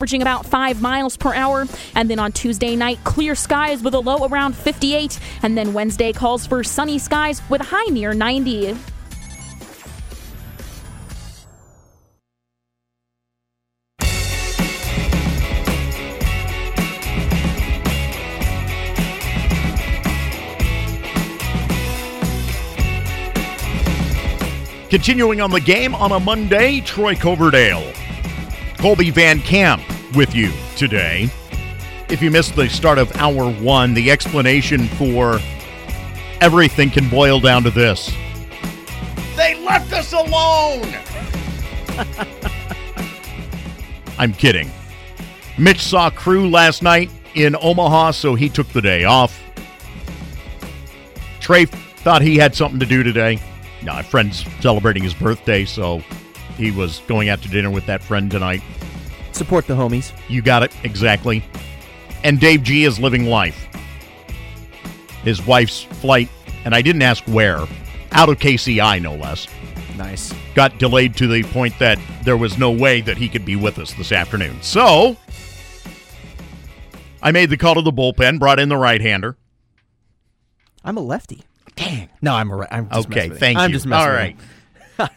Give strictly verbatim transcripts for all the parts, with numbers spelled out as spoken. Averaging about five miles per hour. And then on Tuesday night, clear skies with a low around fifty-eight. And then Wednesday calls for sunny skies with a high near ninety. Continuing on the game on a Monday, Troy Coverdale. Colby Van Camp with you today. If you missed the start of hour one, the explanation for everything can boil down to this. They left us alone! I'm kidding. Mitch saw crew last night in Omaha, so he took the day off. Trey thought he had something to do today. No, a friend's celebrating his birthday, so he was going out to dinner with that friend tonight. Support the homies. You got it. Exactly. And Dave G is living life. His wife's flight, and I didn't ask where, out of K C I, no less. Nice. Got delayed to the point that there was no way that he could be with us this afternoon. So, I made the call to the bullpen, brought in the right-hander. I'm a lefty. Dang. No, I'm a right. I'm just okay, thank you. I'm just messing All right. with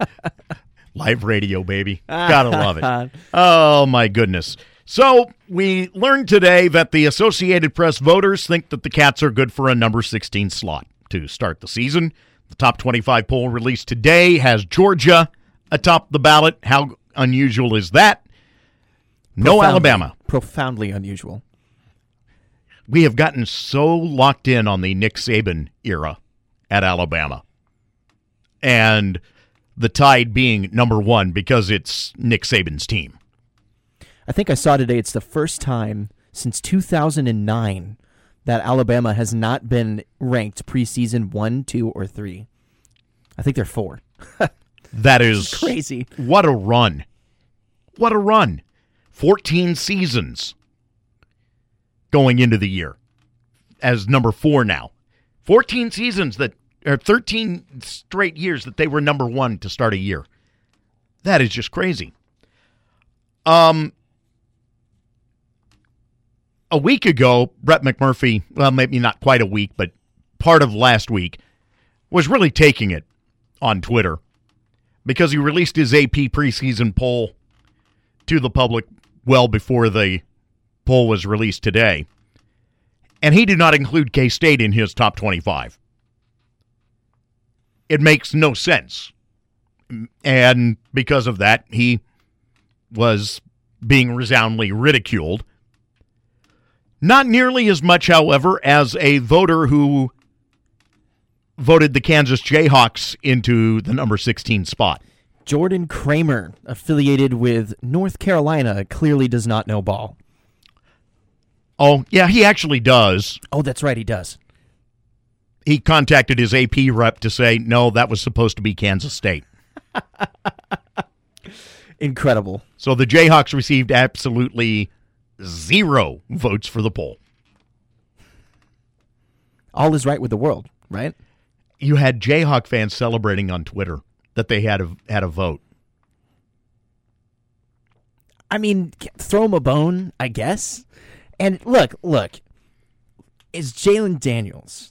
him. Live radio, baby. Gotta love it. Oh, my goodness. So we learned today that the Associated Press voters think that the Cats are good for a number sixteen slot to start the season. The top twenty-five poll released today has Georgia atop the ballot. How unusual is that? No Profoundly, Alabama. Profoundly unusual. We have gotten so locked in on the Nick Saban era at Alabama. And the Tide being number one because it's Nick Saban's team. I think I saw today it's the first time since two thousand nine that Alabama has not been ranked preseason one, two, or three. I think they're four. That is crazy. What a run. What a run. fourteen seasons going into the year as number four now. fourteen seasons that Or thirteen straight years that they were number one to start a year. That is just crazy. Um, a week ago, Brett McMurphy, well, maybe not quite a week, but part of last week, was really taking it on Twitter because he released his A P preseason poll to the public well before the poll was released today. And he did not include K-State in his top twenty-five. It makes no sense. And because of that, he was being resoundingly ridiculed. Not nearly as much, however, as a voter who voted the Kansas Jayhawks into the number sixteen spot. Jordan Kramer, affiliated with North Carolina, clearly does not know ball. Oh, yeah, he actually does. Oh, that's right, he does. He contacted his A P rep to say, no, that was supposed to be Kansas State. Incredible. So the Jayhawks received absolutely zero votes for the poll. All is right with the world, right? You had Jayhawk fans celebrating on Twitter that they had a, had a vote. I mean, throw them a bone, I guess. And look, look, it's Jalen Daniels.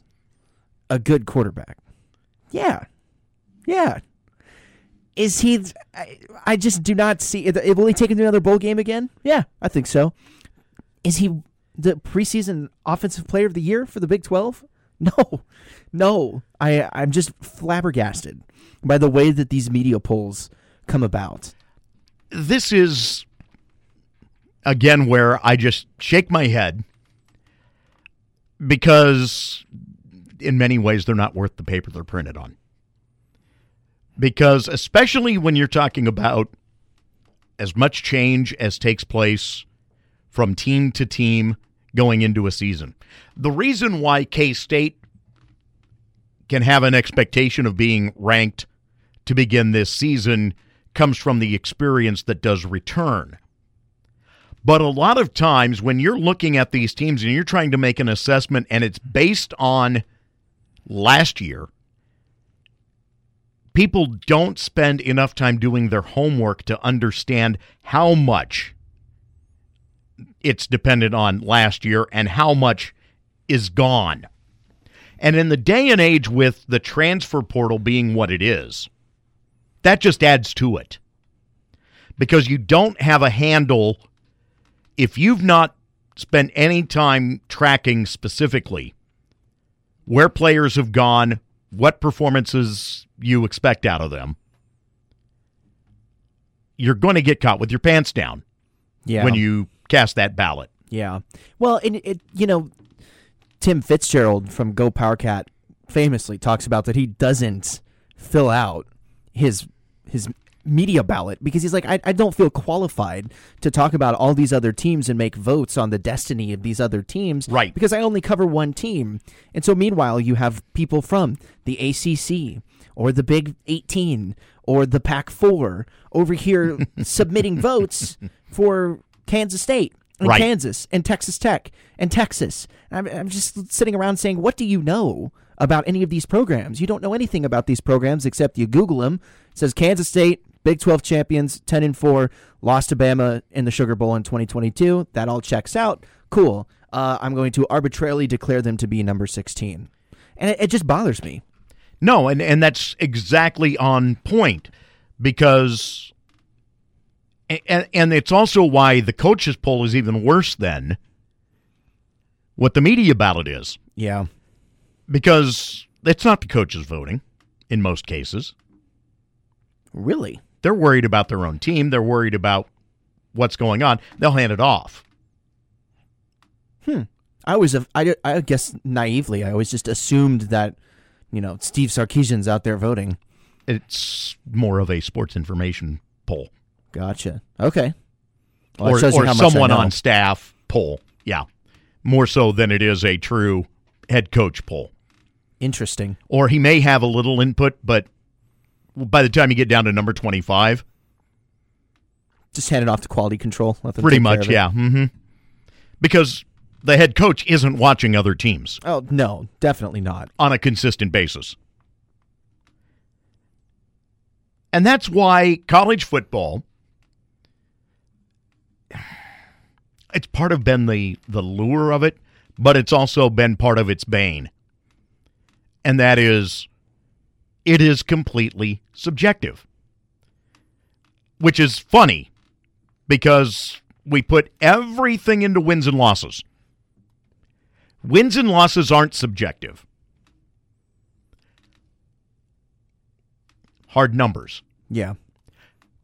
A good quarterback. Yeah. Yeah. Is he – I just do not see – will he take him to another bowl game again? Yeah, I think so. Is he the preseason offensive player of the year for the Big twelve? No. No. I, I'm just flabbergasted by the way that these media polls come about. This is, again, where I just shake my head because in many ways they're not worth the paper they're printed on. Because especially when you're talking about as much change as takes place from team to team going into a season. The reason why K-State can have an expectation of being ranked to begin this season comes from the experience that does return. But a lot of times when you're looking at these teams and you're trying to make an assessment and it's based on last year, people don't spend enough time doing their homework to understand how much it's dependent on last year and how much is gone. And in the day and age with the transfer portal being what it is, that just adds to it. Because you don't have a handle if you've not spent any time tracking specifically where players have gone, what performances you expect out of them, you're going to get caught with your pants down yeah. when you cast that ballot. Yeah. Well, and it, you know, Tim Fitzgerald from Go Powercat famously talks about that he doesn't fill out his his media ballot because he's like, I, I don't feel qualified to talk about all these other teams and make votes on the destiny of these other teams. Right. Because I only cover one team. And so meanwhile, you have people from the A C C or the Big eighteen or the Pac four over here submitting votes for Kansas State and right. Kansas and Texas Tech and Texas. I'm, I'm just sitting around saying, what do you know about any of these programs? You don't know anything about these programs except you Google them. It says Kansas State, Big twelve champions, ten and four, lost to Bama in the Sugar Bowl in twenty twenty-two. That all checks out. Cool. Uh, I'm going to arbitrarily declare them to be number sixteen. And it, it just bothers me. No, and, and that's exactly on point because, and, and it's also why the coaches poll is even worse than what the media ballot is. Yeah. Because it's not the coaches voting in most cases. Really? They're worried about their own team. They're worried about what's going on. They'll hand it off. Hmm. I was, a, I, I guess naively, I always just assumed that, you know, Steve Sarkisian's out there voting. It's more of a sports information poll. Gotcha. Okay. Well, or or someone on staff poll. Yeah. More so than it is a true head coach poll. Interesting. Or he may have a little input, but by the time you get down to number twenty-five. Just hand it off to quality control. Pretty much, yeah. Mm-hmm. Because the head coach isn't watching other teams. Oh, no, definitely not. On a consistent basis. And that's why college football, it's part of been the, the lure of it, but it's also been part of its bane. And that is, it is completely subjective. Which is funny, because we put everything into wins and losses. Wins and losses aren't subjective. Hard numbers. Yeah.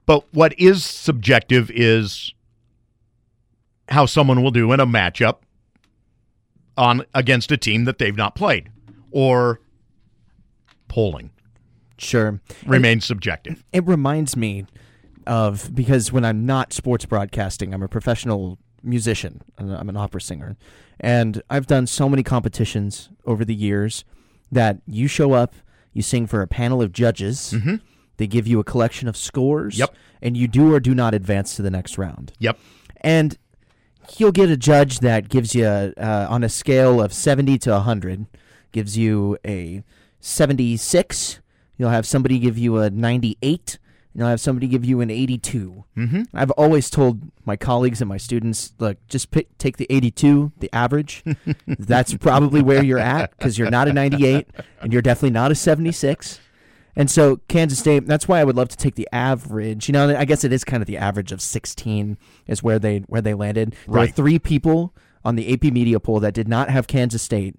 But what is subjective is how someone will do in a matchup on against a team that they've not played. Or polling. Sure. Remains subjective. It reminds me of, because when I'm not sports broadcasting, I'm a professional musician. I'm an opera singer. And I've done so many competitions over the years that you show up, you sing for a panel of judges. Mm-hmm. They give you a collection of scores. Yep. And you do or do not advance to the next round. Yep. And you'll get a judge that gives you, uh, on a scale of seventy to one hundred, gives you a seventy-six. You'll have somebody give you a ninety-eight. And I'll have somebody give you an eighty-two. Mm-hmm. I've always told my colleagues and my students, look, just pick, take the eighty-two, the average. That's probably where you're at because you're not a ninety-eight and you're definitely not a seventy-six. And so Kansas State, that's why I would love to take the average. You know, I guess it is kind of the average of sixteen is where they where they landed. There right. were three people on the A P Media poll that did not have Kansas State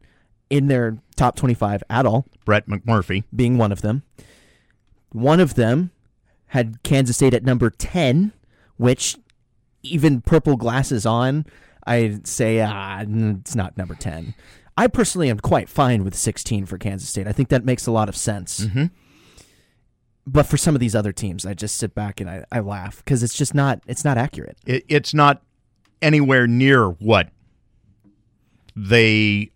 in their top twenty-five at all. Brett McMurphy being one of them. One of them had Kansas State at number ten, which even purple glasses on, I'd say ah, it's not number ten. I personally am quite fine with sixteen for Kansas State. I think that makes a lot of sense. Mm-hmm. But for some of these other teams, I just sit back and I, I laugh because it's just not it's not accurate. It, it's not anywhere near what they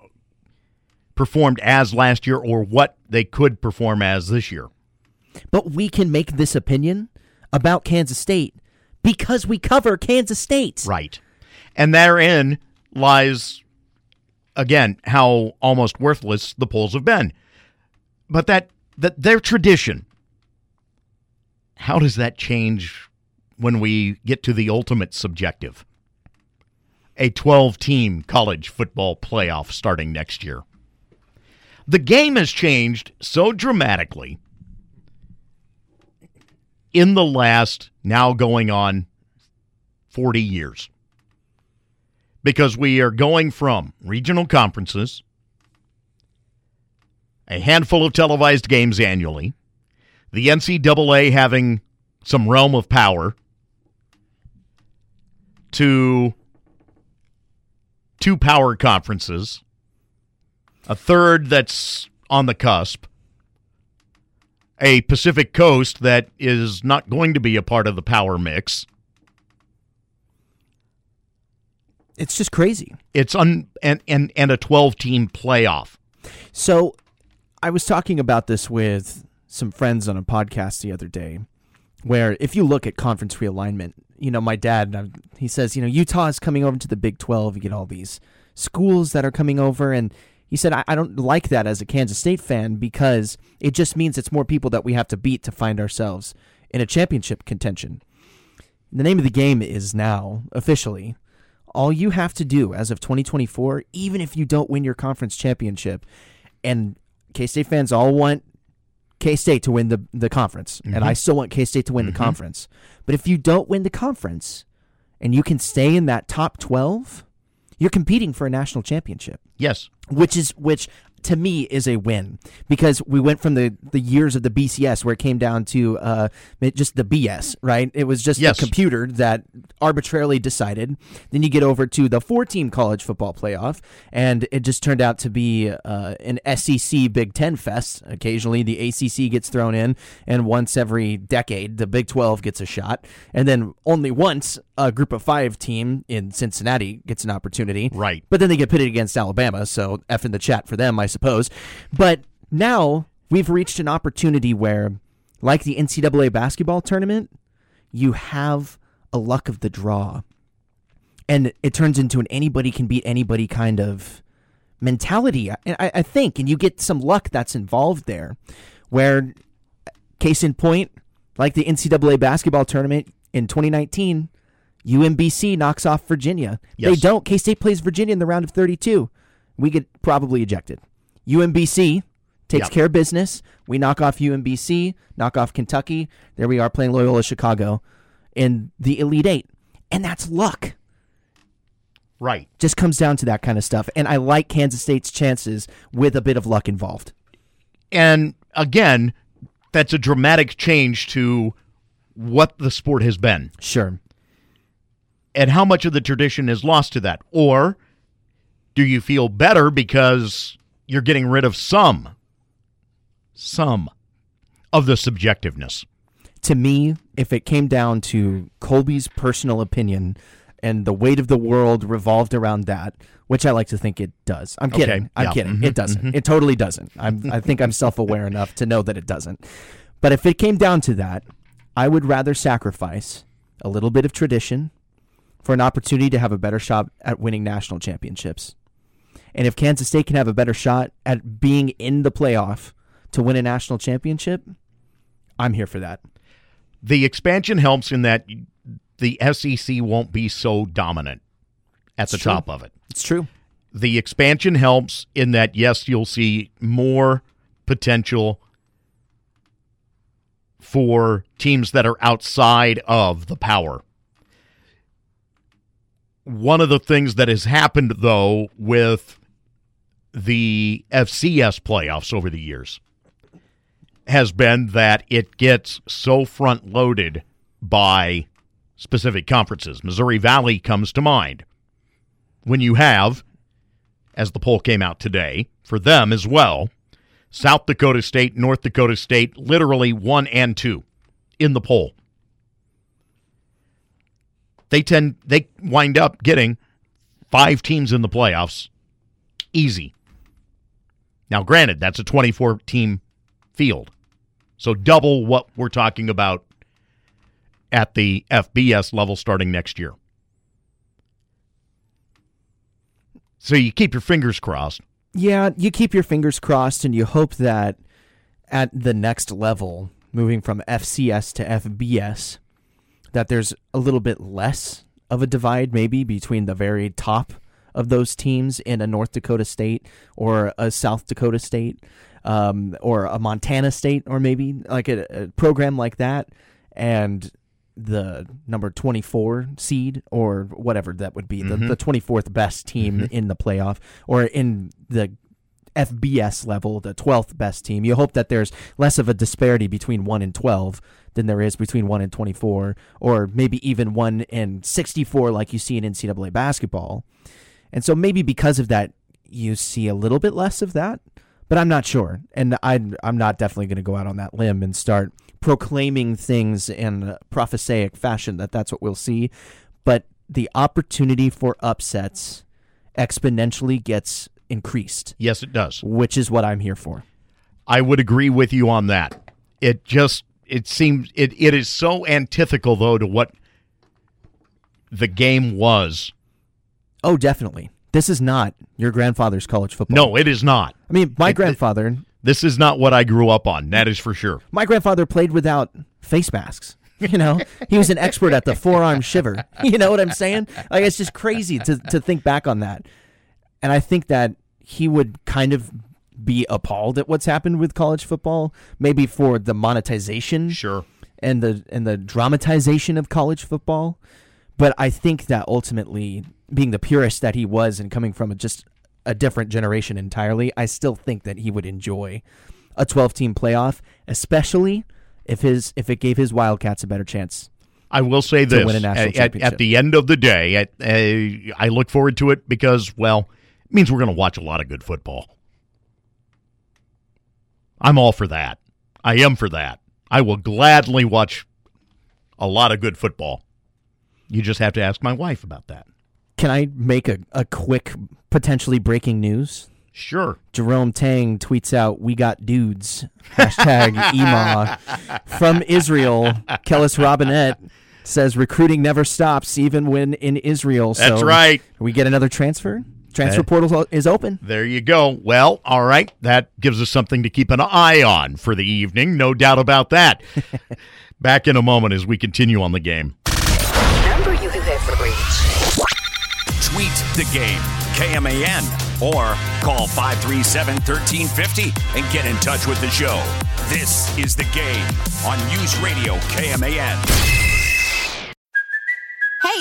performed as last year or what they could perform as this year. But we can make this opinion about Kansas State because we cover Kansas State. Right. And therein lies, again, how almost worthless the polls have been. But that, that their tradition, how does that change when we get to the ultimate subjective? A twelve-team college football playoff starting next year. The game has changed so dramatically in the last, now going on forty years. Because we are going from regional conferences, a handful of televised games annually, the N C double A having some realm of power, to two power conferences, a third that's on the cusp, a Pacific Coast that is not going to be a part of the power mix. It's just crazy. It's un and, and, and a twelve-team playoff. So I was talking about this with some friends on a podcast the other day, where if you look at conference realignment, you know, my dad, he says, you know, Utah is coming over to the Big twelve. You get all these schools that are coming over. And he said, I, I don't like that as a Kansas State fan because it just means it's more people that we have to beat to find ourselves in a championship contention. And the name of the game is now, officially, all you have to do as of twenty twenty-four, even if you don't win your conference championship, and K-State fans all want K-State to win the, the conference, mm-hmm. and I still want K-State to win mm-hmm. the conference. But if you don't win the conference and you can stay in that top twelve, you're competing for a national championship. Yes. Which is which to me is a win because we went from the, the years of the B C S where it came down to uh, just the B S, right? It was just yes. the computer that arbitrarily decided. Then you get over to the four-team college football playoff, and it just turned out to be uh, an S E C Big Ten fest. Occasionally the A C C gets thrown in, and once every decade the Big twelve gets a shot. And then only once a group of five team in Cincinnati gets an opportunity. Right. But then they get pitted against Alabama, so F in the chat for them, I suppose. But now we've reached an opportunity where, like the N C double A basketball tournament, you have a luck of the draw. And it turns into an anybody can beat anybody kind of mentality, I, I think. And you get some luck that's involved there, where, case in point, like the N C double A basketball tournament in twenty nineteen, U M B C knocks off Virginia. Yes. They don't. K-State plays Virginia in the round of thirty-two. We get probably ejected. U M B C takes yep. care of business. We knock off U M B C, knock off Kentucky. There we are playing Loyola Chicago in the Elite Eight. And that's luck. Right. Just comes down to that kind of stuff. And I like Kansas State's chances with a bit of luck involved. And again, that's a dramatic change to what the sport has been. Sure. And how much of the tradition is lost to that? Or do you feel better because you're getting rid of some, some of the subjectiveness? To me, if it came down to Colby's personal opinion and the weight of the world revolved around that, which I like to think it does. I'm kidding. Okay. I'm yeah. kidding. Mm-hmm. It doesn't. Mm-hmm. It totally doesn't. I'm, I think I'm self-aware enough to know that it doesn't. But if it came down to that, I would rather sacrifice a little bit of tradition for an opportunity to have a better shot at winning national championships. And if Kansas State can have a better shot at being in the playoff to win a national championship, I'm here for that. The expansion helps in that the S E C won't be so dominant at the top of it. It's true. The expansion helps in that, yes, you'll see more potential for teams that are outside of the power. One of the things that has happened, though, with the F C S playoffs over the years has been that it gets so front-loaded by specific conferences. Missouri Valley comes to mind. When you have, as the poll came out today, for them as well, South Dakota State, North Dakota State, literally one and two in the poll. They tend they wind up getting five teams in the playoffs easy. Now, granted, that's a twenty-four team field, so double what we're talking about at the F B S level starting next year. So you keep your fingers crossed. Yeah, you keep your fingers crossed, and you hope that at the next level, moving from F C S to F B S, that there's a little bit less of a divide maybe between the very top of those teams and a North Dakota State or a South Dakota State um, or a Montana State or maybe like a, a program like that and the number twenty-four seed or whatever that would be, mm-hmm. the, the twenty-fourth best team mm-hmm. in the playoff or in the F B S level, the twelfth best team. You hope that there's less of a disparity between one and twelve than there is between one and twenty-four or maybe even one and sixty-four like you see in N C double A basketball. And so maybe because of that, you see a little bit less of that, but I'm not sure. And I'm, I'm not definitely going to go out on that limb and start proclaiming things in a prophesaic fashion that that's what we'll see. But the opportunity for upsets exponentially gets increased. Yes, it does. Which is what I'm here for. I would agree with you on that. It just, it seems, it, it is so antithetical, though, to what the game was. Oh, definitely. This is not your grandfather's college football. No, it is not. I mean, my it, grandfather... It, this is not what I grew up on, that is for sure. My grandfather played without face masks. You know, he was an expert at the forearm shiver. You know what I'm saying? Like, it's just crazy to, to think back on that. And I think that he would kind of be appalled at what's happened with college football, maybe for the monetization sure, and the and the dramatization of college football. But I think that ultimately, being the purist that he was and coming from a, just a different generation entirely, I still think that he would enjoy a twelve-team playoff, especially if his if it gave his Wildcats a better chance. I will say this, win a national championship. At, at the end of the day, at, uh, I look forward to it because, well, it means we're going to watch a lot of good football. I'm all for that. I am for that. I will gladly watch a lot of good football. You just have to ask my wife about that. Can I make a, a quick, potentially breaking news? Sure. Jerome Tang tweets out, "We got dudes." Hashtag E M A. From Israel, Kellis Robinette says recruiting never stops even when in Israel. So that's right. We get another transfer? Transfer portal is open. There you go. Well, all right. That gives us something to keep an eye on for the evening. No doubt about that. Back in a moment as we continue on the game. Number you have reached. Tweet the game. K M A N. Or call five three seven, one three five zero and get in touch with the show. This is The Game on News Radio K M A N. Hey,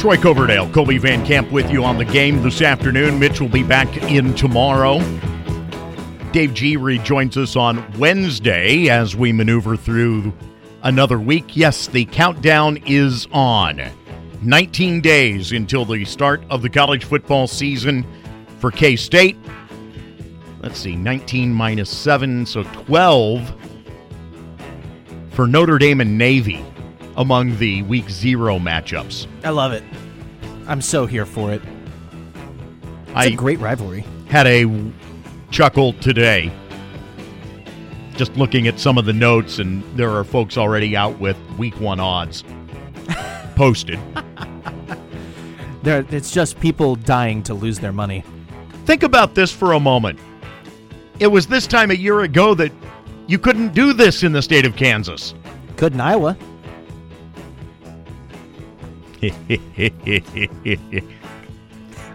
Troy Coverdale, Colby Van Camp with you on The Game this afternoon. Mitch will be back in tomorrow. Dave G. rejoins us on Wednesday as we maneuver through another week. Yes, the countdown is on. nineteen days until the start of the college football season for K-State. Let's see, nineteen minus seven, so twelve for Notre Dame and Navy among the week zero matchups. I love it. I'm so here for it. It's I a great rivalry. Had a chuckle today just looking at some of the notes, and there are folks already out with week one odds posted. There, it's just people dying to lose their money. Think about this for a moment. It was this time a year ago that you couldn't do this in the state of Kansas. Couldn't Iowa.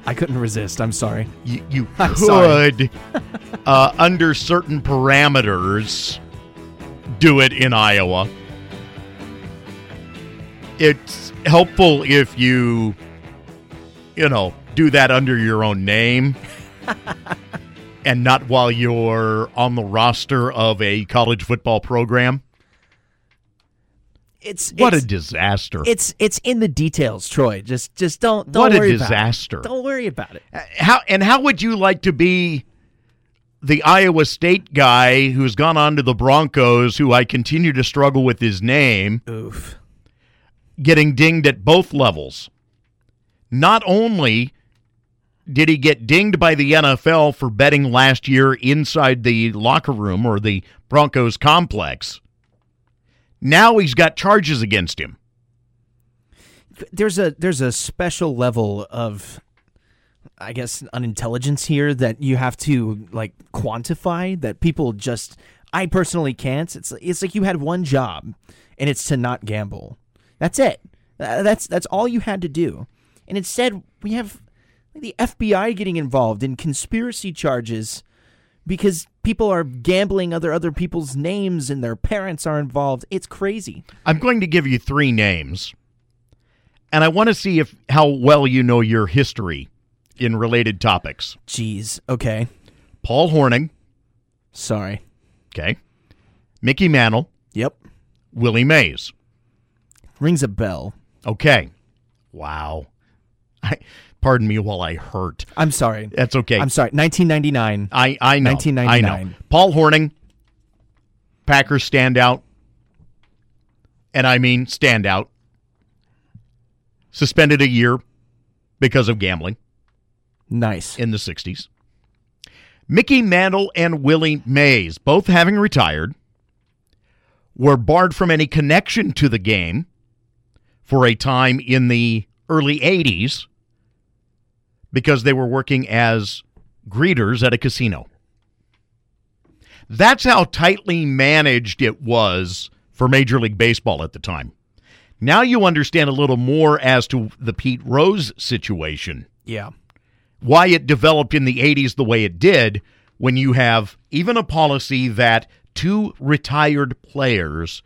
I couldn't resist. I'm sorry. You, you I'm could, sorry. uh, under certain parameters, do it in Iowa. It's helpful if you, you know, do that under your own name and not while you're on the roster of a college football program. It's what it's, a disaster. It's it's in the details, Troy. Just just don't don't what worry about it. What a disaster. Don't worry about it. How and how would you like to be the Iowa State guy who's gone on to the Broncos, who I continue to struggle with his name? Oof. Getting dinged at both levels. Not only did he get dinged by the N F L for betting last year inside the locker room or the Broncos complex, now he's got charges against him. There's a there's a special level of, I guess, unintelligence here that you have to, like, quantify that people just, I personally can't. It's it's like you had one job, and it's to not gamble. That's it. That's that's all you had to do. And instead, we have the F B I getting involved in conspiracy charges because people are gambling under other people's names and their parents are involved. It's crazy. I'm going to give you three names, and I want to see if how well you know your history in related topics. Jeez, okay. Paul Hornung. Sorry. Okay. Mickey Mantle. Yep. Willie Mays. Rings a bell. Okay. Wow. I, pardon me while I hurt. I'm sorry. That's okay. I'm sorry. nineteen ninety-nine. I, I know. nineteen ninety-nine. I know. Paul Hornung, Packers standout. And I mean standout. Suspended a year because of gambling. Nice. In the sixties. Mickey Mantle and Willie Mays, both having retired, were barred from any connection to the game for a time in the early eighties because they were working as greeters at a casino. That's how tightly managed it was for Major League Baseball at the time. Now you understand a little more as to the Pete Rose situation. Yeah. Why it developed in the eighties the way it did, when you have even a policy that two retired players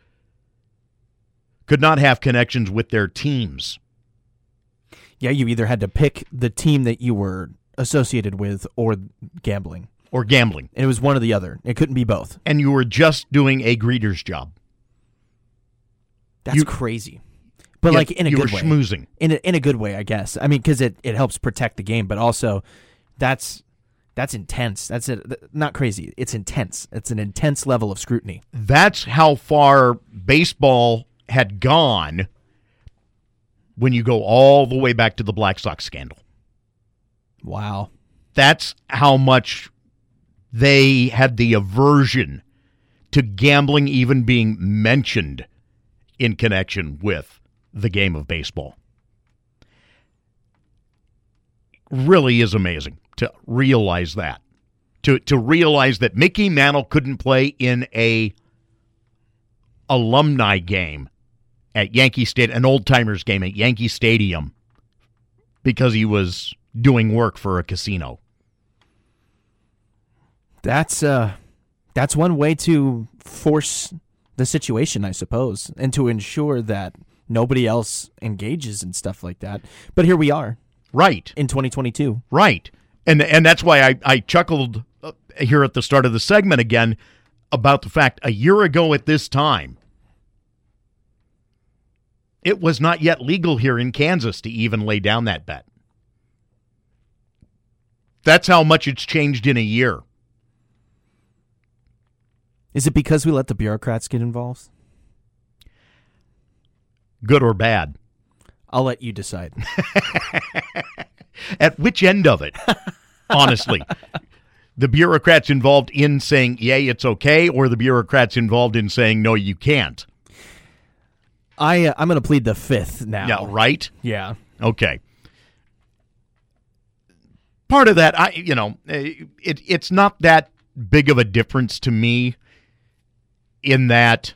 could not have connections with their teams. Yeah, you either had to pick the team that you were associated with or gambling. Or gambling. And it was one or the other. It couldn't be both. And you were just doing a greeter's job. That's you, crazy. But yeah, like in a good way. You were schmoozing. In a, in a good way, I guess. I mean, because it, it helps protect the game, but also that's that's intense. That's it. Not crazy. It's intense. It's an intense level of scrutiny. That's how far baseball had gone when you go all the way back to the Black Sox scandal. Wow. That's how much they had the aversion to gambling even being mentioned in connection with the game of baseball. Really is amazing to realize that. To to realize that Mickey Mantle couldn't play in a alumni game at Yankee Stadium, an old-timers game at Yankee Stadium, because he was doing work for a casino. That's uh, that's one way to force the situation, I suppose, and to ensure that nobody else engages in stuff like that. But here we are. Right. In twenty twenty-two. Right. And and that's why I, I chuckled here at the start of the segment again about the fact a year ago at this time, it was not yet legal here in Kansas to even lay down that bet. That's how much it's changed in a year. Is it because we let the bureaucrats get involved? Good or bad? I'll let you decide. At which end of it, honestly? The bureaucrats involved in saying, yay, it's okay, or the bureaucrats involved in saying, no, you can't? I, uh, I'm going to plead the fifth now. Yeah, right? Yeah. Okay. Part of that, I you know, it it's not that big of a difference to me in that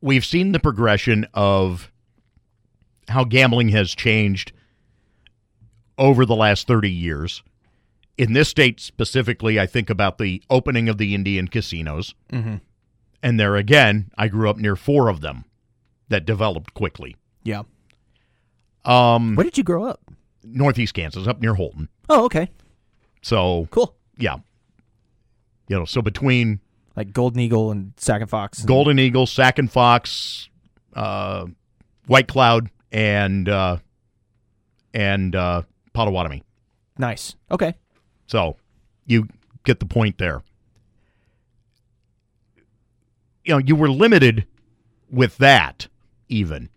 we've seen the progression of how gambling has changed over the last thirty years. In this state specifically, I think about the opening of the Indian casinos. Mm-hmm. And there again, I grew up near four of them that developed quickly. Yeah. Um, Where did you grow up? Northeast Kansas, up near Holton. Oh, okay. So. Cool. Yeah. You know, so between. Like Golden Eagle and Sack and Fox. And- Golden Eagle, Sack and Fox, uh, White Cloud, and uh, and uh, Potawatomi. Nice. Okay. So you get the point there. You know, you were limited with that, even,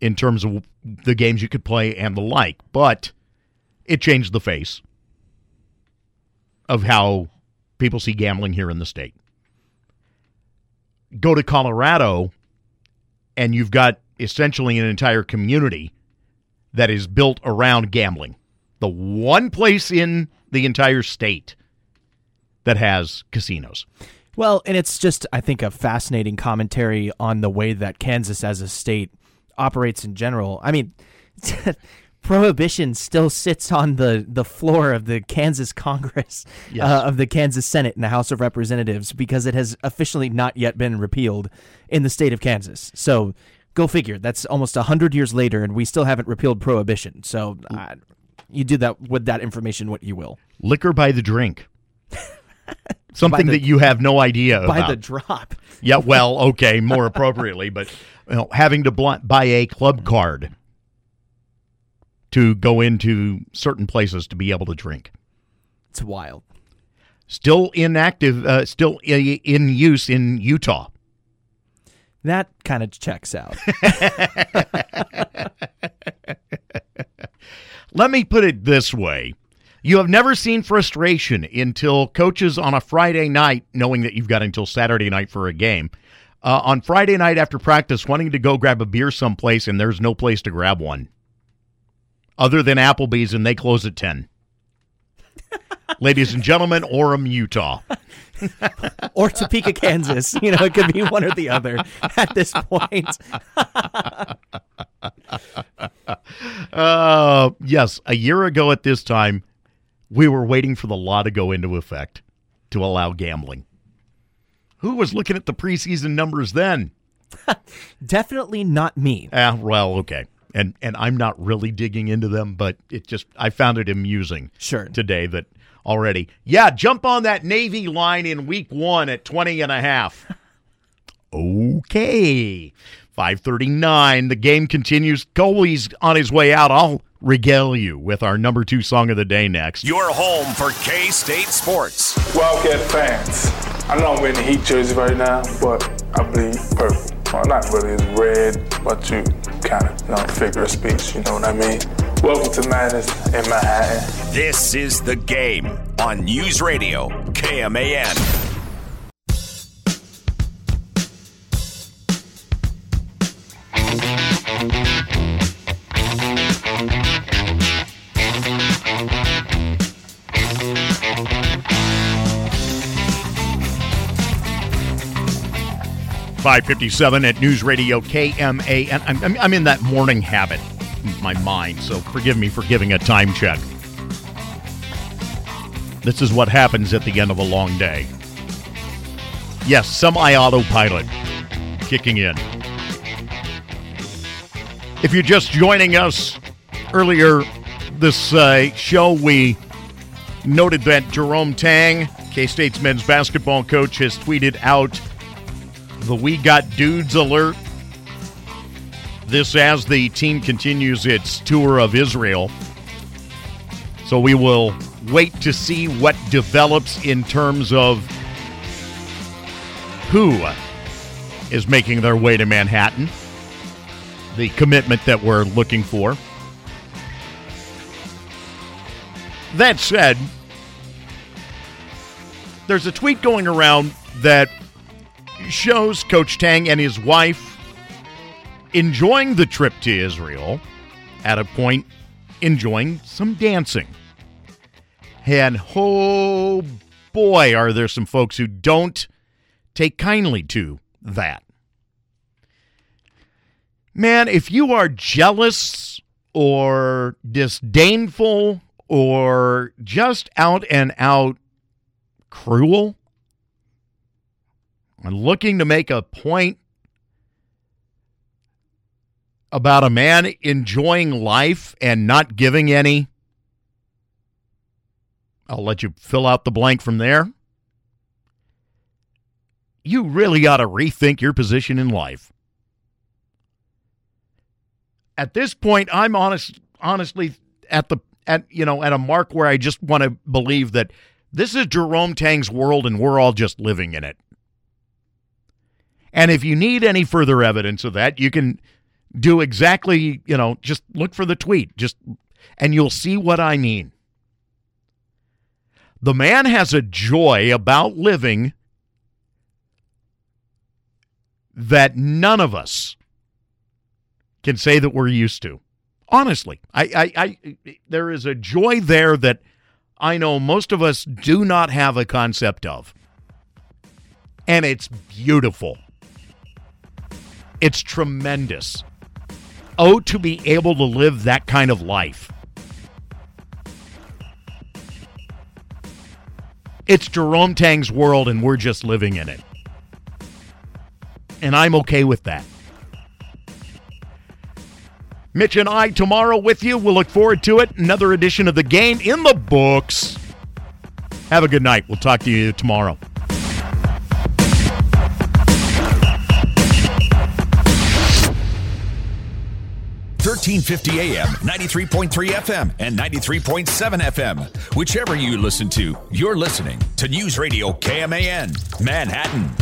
in terms of the games you could play and the like, but it changed the face of how people see gambling here in the state. Go to Colorado, and you've got essentially an entire community that is built around gambling. The one place in the entire state that has casinos. Well, and it's just, I think, a fascinating commentary on the way that Kansas as a state operates in general. I mean, Prohibition still sits on the, the floor of the Kansas Congress, yes. uh, of the Kansas Senate and the House of Representatives, because it has officially not yet been repealed in the state of Kansas. So go figure. That's almost one hundred years later, and we still haven't repealed Prohibition. So uh, you do that with that information what you will. Liquor by the drink. Something the, that you have no idea by about. By the drop. Yeah, well, okay, more appropriately, but you know, having to buy a club card to go into certain places to be able to drink. It's wild. Still inactive, uh, still in use in Utah. That kind of checks out. Let me put it this way. You have never seen frustration until coaches on a Friday night, knowing that you've got until Saturday night for a game, uh, on Friday night after practice wanting to go grab a beer someplace, and there's no place to grab one other than Applebee's, and they close at ten. Ladies and gentlemen, Orem, Utah. Or Topeka, Kansas. You know, it could be one or the other at this point. uh, yes, a year ago at this time, we were waiting for the law to go into effect to allow gambling. Who was looking at the preseason numbers then? Definitely not me. Ah, well, okay. And and I'm not really digging into them, but it just I found it amusing sure. today that already, yeah, jump on that Navy line in week one at twenty and a half. Okay. five thirty-nine, the game continues. Coley's on his way out. I'll regale you with our number two song of the day next. Your home for K-State sports. Wildcat fans, I know I'm in the Heat jersey right now, but I bleed purple. Well, not really, it's red, but you kind of, you know, figure of speech, you know what I mean? Welcome to Madness in Manhattan. This is The Game on News Radio K M A N. five fifty-seven at News Radio K M A N. I'm, I'm in that morning habit in my mind, so forgive me for giving a time check. This is what happens at the end of a long day. Yes, some autopilot kicking in. If you're just joining us, earlier this uh, show, we noted that Jerome Tang, K-State's men's basketball coach, has tweeted out the "We Got Dudes" alert. This as the team continues its tour of Israel. So we will wait to see what develops in terms of who is making their way to Manhattan, the commitment that we're looking for. That said, there's a tweet going around that shows Coach Tang and his wife enjoying the trip to Israel, at a point enjoying some dancing. And oh boy, are there some folks who don't take kindly to that. Man, if you are jealous or disdainful or just out and out cruel and looking to make a point about a man enjoying life and not giving any, I'll let you fill out the blank from there. You really ought to rethink your position in life. At this point, I'm honest, honestly at the at you know at a mark where I just want to believe that this is Jerome Tang's world and we're all just living in it. And if you need any further evidence of that, you can do exactly, you know, just look for the tweet, just, and you'll see what I mean. The man has a joy about living that none of us can say that we're used to. Honestly, I, I, I, there is a joy there that I know most of us do not have a concept of. And it's beautiful. It's tremendous. Oh, to be able to live that kind of life. It's Jerome Tang's world, and we're just living in it. And I'm okay with that. Mitch and I tomorrow with you. We'll look forward to it. Another edition of The Game in the books. Have a good night. We'll talk to you tomorrow. thirteen fifty A M, ninety-three point three F M, and ninety-three point seven F M. Whichever you listen to, you're listening to News Radio K M A N, Manhattan.